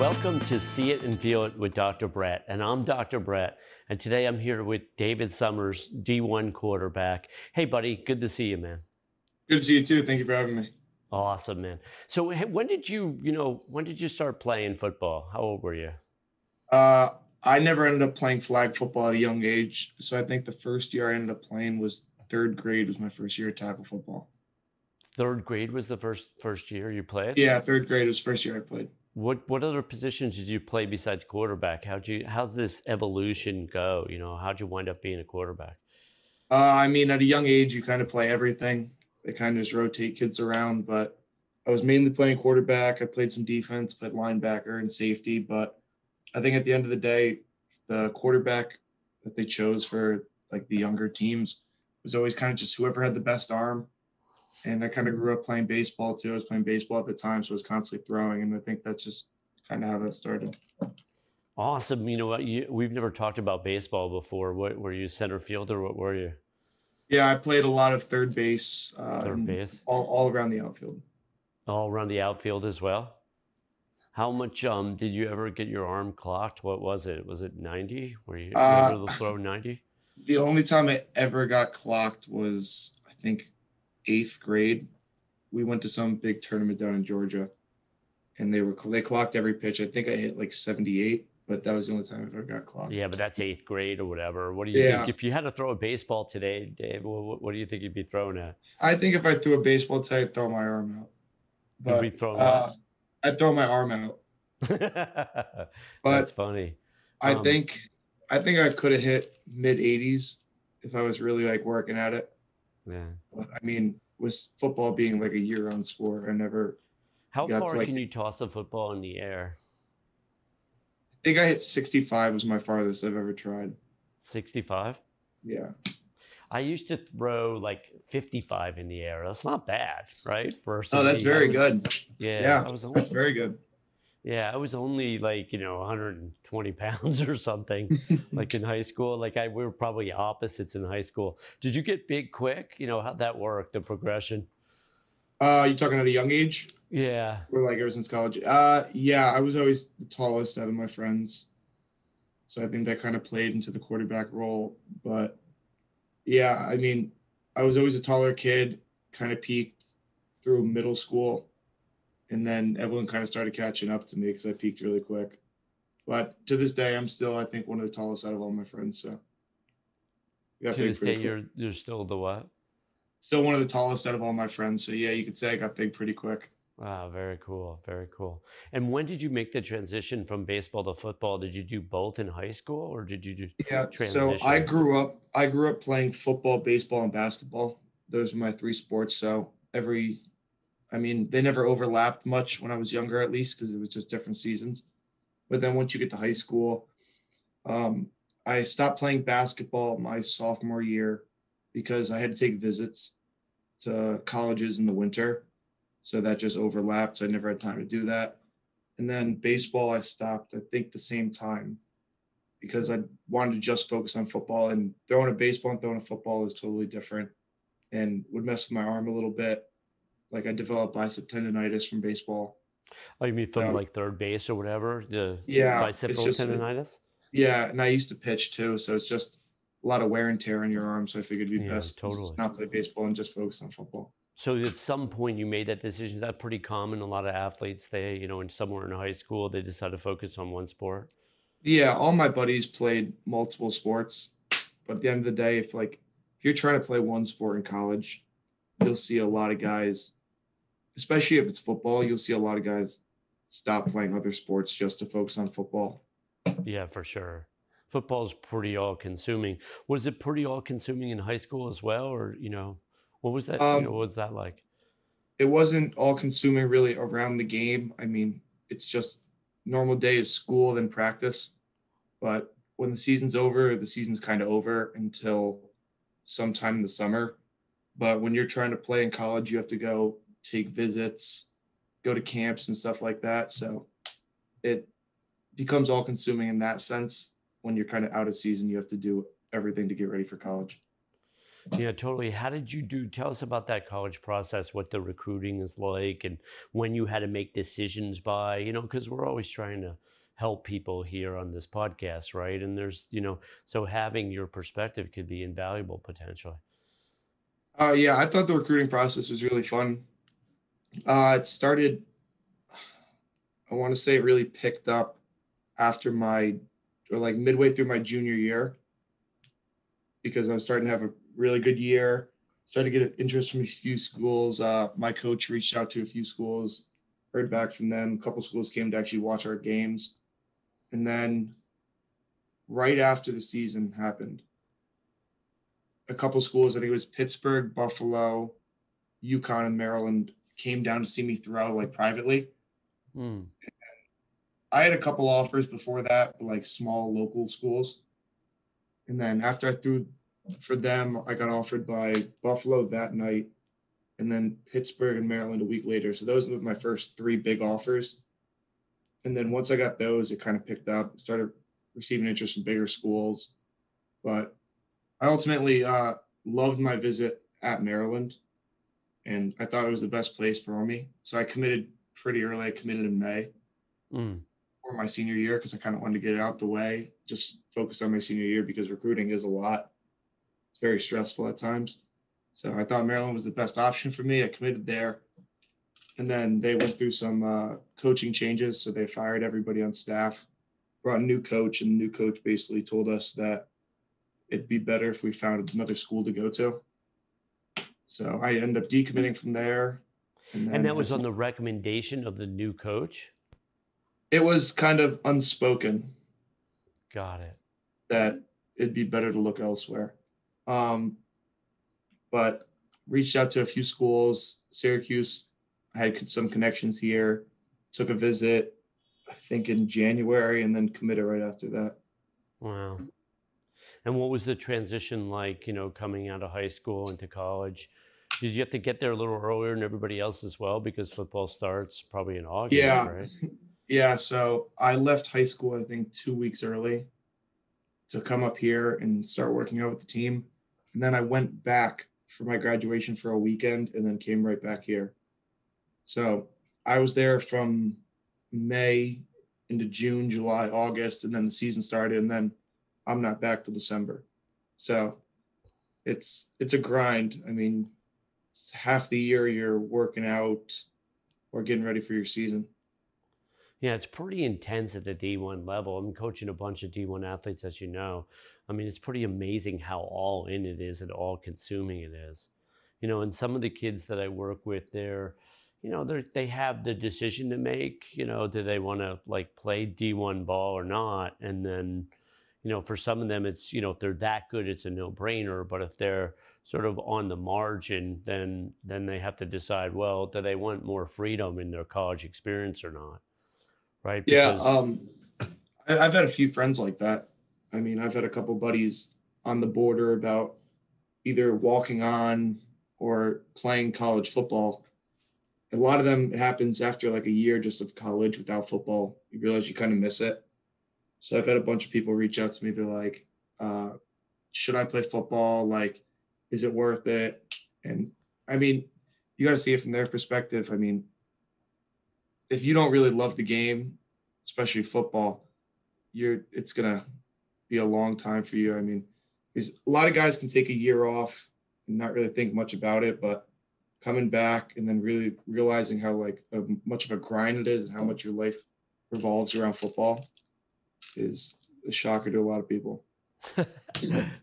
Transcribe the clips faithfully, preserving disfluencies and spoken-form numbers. Welcome to See It and Feel It with Doctor Brett, and I'm Doctor Brett, and today I'm here with David Summers, D one quarterback. Hey, buddy, good to see you, man. Good to see you too. Thank you for having me. Awesome, man. So, when did you, you know, when did you start playing football? How old were you? Uh, I never ended up playing flag football at a young age, so I think the first year I ended up playing was third grade. Was my first year at tackle football. Third grade was the first first year you played? Yeah, third grade was the first year I played. What what other positions did you play besides quarterback? How'd you how'd this evolution go? You know, how'd you wind up being a quarterback? Uh, I mean, at a young age, you kind of play everything. They kind of just rotate kids around, but I was mainly playing quarterback. I played some defense, played linebacker and safety, but I think at the end of the day, the quarterback that they chose for like the younger teams was always kind of just whoever had the best arm. And I kind of grew up playing baseball too. I was playing baseball at the time, so I was constantly throwing. And I think that's just kind of how that started. Awesome. You know what? You, we've never talked about baseball before. What, were you center fielder? What were you? Yeah, I played a lot of third base. Um, third base? All, all around the outfield. All around the outfield as well? How much um, did you ever get your arm clocked? What was it? Was it ninety? Were you, uh, you able to throw ninety? The only time I ever got clocked was, I think, eighth grade. We went to some big tournament down in Georgia, and they were they clocked every pitch. I think I hit like seventy-eight, but that was the only time I ever got clocked. Yeah, but that's eighth grade or whatever. What do you yeah. think? If you had to throw a baseball today, Dave, what, what do you think you'd be throwing at? I think if I threw a baseball today, I'd throw my arm out. But, You'd be throwing uh, I'd throw my arm out. But that's funny. I um, think I think I could have hit mid eighties if I was really like working at it. Yeah. But, I mean, with football being like a year-round sport, I never. How far like, can you toss a football in the air? I think I hit sixty-five was my farthest I've ever tried. sixty-five? Yeah. I used to throw like fifty-five in the air. That's not bad, right? For oh, that's very was, good. Yeah, yeah I was only, that's very good. Yeah, I was only like, you know, one hundred twenty pounds or something, like in high school. Like I, we were probably opposites in high school. Did you get big quick? You know, how'd that work, the progression? Uh, you're talking at a young age? Yeah. Or like ever since college? Uh, yeah, I was always the tallest out of my friends. So I think that kind of played into the quarterback role. But yeah, I mean, I was always a taller kid, kind of peaked through middle school. And then everyone kind of started catching up to me because I peaked really quick. But to this day, I'm still, I think, one of the tallest out of all my friends. So to this day, you're, you're still the what? Still one of the tallest out of all my friends. So yeah, you could say I got big pretty quick. Wow, very cool, very cool. And when did you make the transition from baseball to football? Did you do both in high school, or did you do yeah, transition? So I grew up, I grew up playing football, baseball, and basketball. Those were my three sports. So every I mean, they never overlapped much when I was younger, at least, because it was just different seasons. But then once you get to high school, um, I stopped playing basketball my sophomore year because I had to take visits to colleges in the winter. So that just overlapped. So I never had time to do that. And then baseball, I stopped, I think, the same time because I wanted to just focus on football. And throwing a baseball and throwing a football is totally different and would mess with my arm a little bit. Like I developed bicep tendonitis from baseball. Oh, you mean from um, like third base or whatever? The yeah, bicep tendonitis? Yeah, and I used to pitch too, so it's just a lot of wear and tear on your arm, so I figured it'd be yeah, best totally. to just not play baseball and just focus on football. So at some point you made that decision. Is that pretty common? A lot of athletes, they, you know, in somewhere in high school, they decide to focus on one sport? Yeah, all my buddies played multiple sports, but at the end of the day, if like if you're trying to play one sport in college, you'll see a lot of guys – especially if it's football, you'll see a lot of guys stop playing other sports just to focus on football. Yeah, for sure. Football's pretty all-consuming. Was it pretty all-consuming in high school as well? Or, you know, what was that, um, you know, what was that like? It wasn't all-consuming really around the game. I mean, it's just normal day is school, then practice. But when the season's over, the season's kind of over until sometime in the summer. But when you're trying to play in college, you have to go – take visits, go to camps and stuff like that. So it becomes all consuming in that sense. When you're kind of out of season, you have to do everything to get ready for college. You know, totally. How did you do? Tell us about that college process, what the recruiting is like and when you had to make decisions by, you know, because we're always trying to help people here on this podcast, right? And there's, you know, so having your perspective could be invaluable potentially. Uh, yeah, I thought the recruiting process was really fun. Uh, it started, I want to say it really picked up after my, or like midway through my junior year, because I was starting to have a really good year, started to get interest from a few schools. Uh, my coach reached out to a few schools, heard back from them. A couple schools came to actually watch our games. And then right after the season happened, a couple schools, I think it was Pittsburgh, Buffalo, UConn, and Maryland came down to see me throw, like, privately. Mm. I had a couple offers before that, like small local schools. And then after I threw for them, I got offered by Buffalo that night and then Pittsburgh and Maryland a week later. So those were my first three big offers. And then once I got those, it kind of picked up, started receiving interest from bigger schools. But I ultimately uh, loved my visit at Maryland, and I thought it was the best place for me. So I committed pretty early. I committed in May mm. for my senior year because I kind of wanted to get it out the way, just focus on my senior year because recruiting is a lot. It's very stressful at times. So I thought Maryland was the best option for me. I committed there. And then they went through some uh, coaching changes. So they fired everybody on staff, brought a new coach, and the new coach basically told us that it'd be better if we found another school to go to. So I ended up decommitting from there. And, then and that was on the recommendation of the new coach? It was kind of unspoken. Got it. That it'd be better to look elsewhere. Um, but reached out to a few schools. Syracuse, I had some connections here. Took a visit, I think in January, and then committed right after that. Wow. And what was the transition like, you know, coming out of high school into college? Did you have to get there a little earlier than everybody else as well? Because football starts probably in August, yeah. right? Yeah, so I left high school, I think, two weeks early to come up here and start working out with the team. And then I went back for my graduation for a weekend and then came right back here. So I was there from May into June, July, August, and then the season started, and then I'm not back till December. So it's it's a grind. I mean, it's half the year you're working out or getting ready for your season. Yeah, it's pretty intense at the D one level. I'm coaching a bunch of D one athletes, as you know. I mean, it's pretty amazing how all in it is and all consuming it is. You know, and some of the kids that I work with, they're, you know, they they have the decision to make, you know, do they want to like play D one ball or not? And then, you know, for some of them, it's, you know, if they're that good, it's a no-brainer. But if they're sort of on the margin, then then they have to decide, well, do they want more freedom in their college experience or not? Right? Because- yeah. Um, I've had a few friends like that. I mean, I've had a couple buddies on the border about either walking on or playing college football. A lot of them, it happens after like a year just of college without football. You realize you kind of miss it. So I've had a bunch of people reach out to me. They're like, uh, should I play football? Like, is it worth it? And I mean, you got to see it from their perspective. I mean, if you don't really love the game, especially football, you're it's going to be a long time for you. I mean, because a lot of guys can take a year off and not really think much about it, but coming back and then really realizing how like a, much of a grind it is and how much your life revolves around football is a shocker to a lot of people.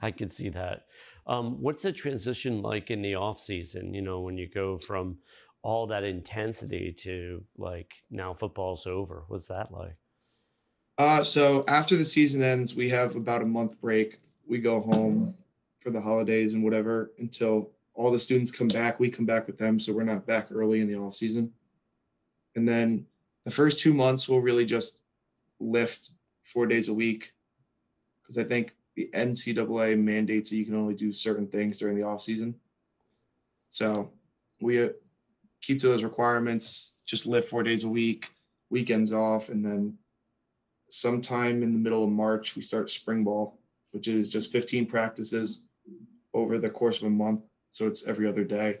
I can see that. Um, what's the transition like in the off season? You know, when you go from all that intensity to like now football's over. What's that like? Uh, so after the season ends, we have about a month break. We go home for the holidays and whatever until all the students come back. We come back with them, so we're not back early in the off season. And then the first two months we'll really just lift four days a week because I think the N C double A mandates that you can only do certain things during the off season. So we. Uh, keep to those requirements, just lift four days a week, weekends off. And then sometime in the middle of March, we start spring ball, which is just fifteen practices, over the course of a month. So it's every other day.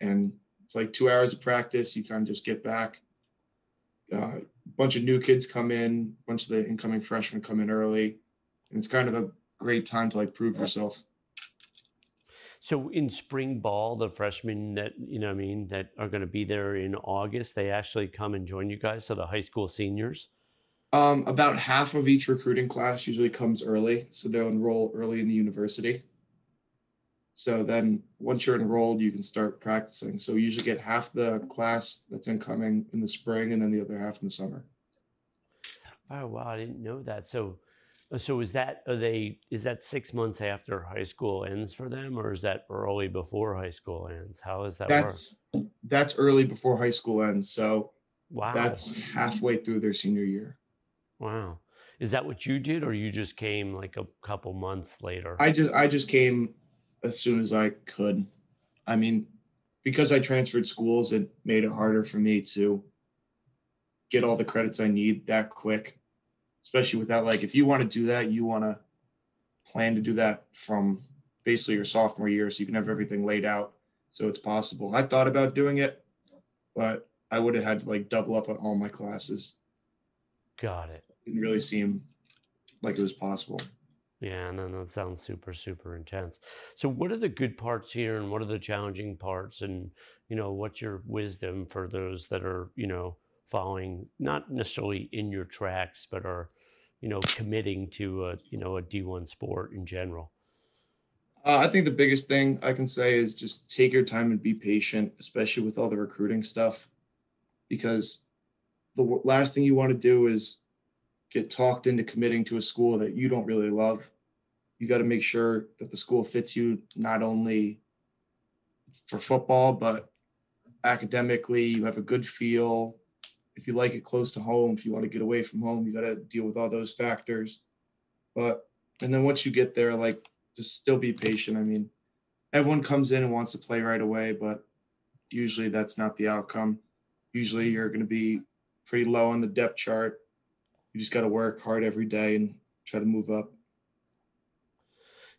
And it's like two hours of practice. You kind of just get back. A uh, bunch of new kids come in, a bunch of the incoming freshmen come in early. And it's kind of a great time to like prove yourself. So in spring ball, the freshmen that, you know what I mean, that are going to be there in August, they actually come and join you guys. So the high school seniors. Um, about half of each recruiting class usually comes early. So they'll enroll early in the university. So then once you're enrolled, you can start practicing. So we usually get half the class that's incoming in the spring and then the other half in the summer. Oh, wow. I didn't know that. So, so is that, are they, is that six months after high school ends for them, or is that early before high school ends? How is that? That's, work? That's early before high school ends. So wow. That's halfway through their senior year. Wow. Is that what you did, or you just came like a couple months later? I just, I just came as soon as I could. I mean, because I transferred schools, it made it harder for me to get all the credits I need that quick, especially without, like, if you want to do that, you want to plan to do that from basically your sophomore year so you can have everything laid out so it's possible. I thought about doing it, but I would have had to like double up on all my classes. Got it. It didn't really seem like it was possible. Yeah, no, no, that sounds super, super intense. So what are the good parts here and what are the challenging parts? And, you know, what's your wisdom for those that are, you know, following, not necessarily in your tracks, but are, you know, committing to, a, you know, a D one sport in general? Uh, I think the biggest thing I can say is just take your time and be patient, especially with all the recruiting stuff, because the last thing you want to do is get talked into committing to a school that you don't really love. You got to make sure that the school fits you, not only for football, but academically, you have a good feel. If you like it close to home, if you want to get away from home, you got to deal with all those factors. But, and then once you get there, like, just still be patient. I mean, everyone comes in and wants to play right away, but usually that's not the outcome. Usually you're going to be pretty low on the depth chart. You just got to work hard every day and try to move up.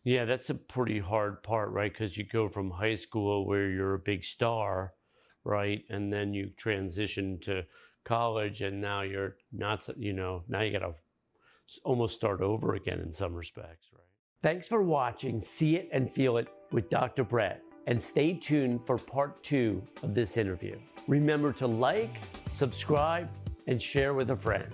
Yeah, that's a pretty hard part, right? Because you go from high school where you're a big star, right? And then you transition to college, and now you're not, you know, now you got to almost start over again in some respects, right? Thanks for watching See It and Feel It with Doctor Brett, and stay tuned for part two of this interview. Remember to like, subscribe, and share with a friend.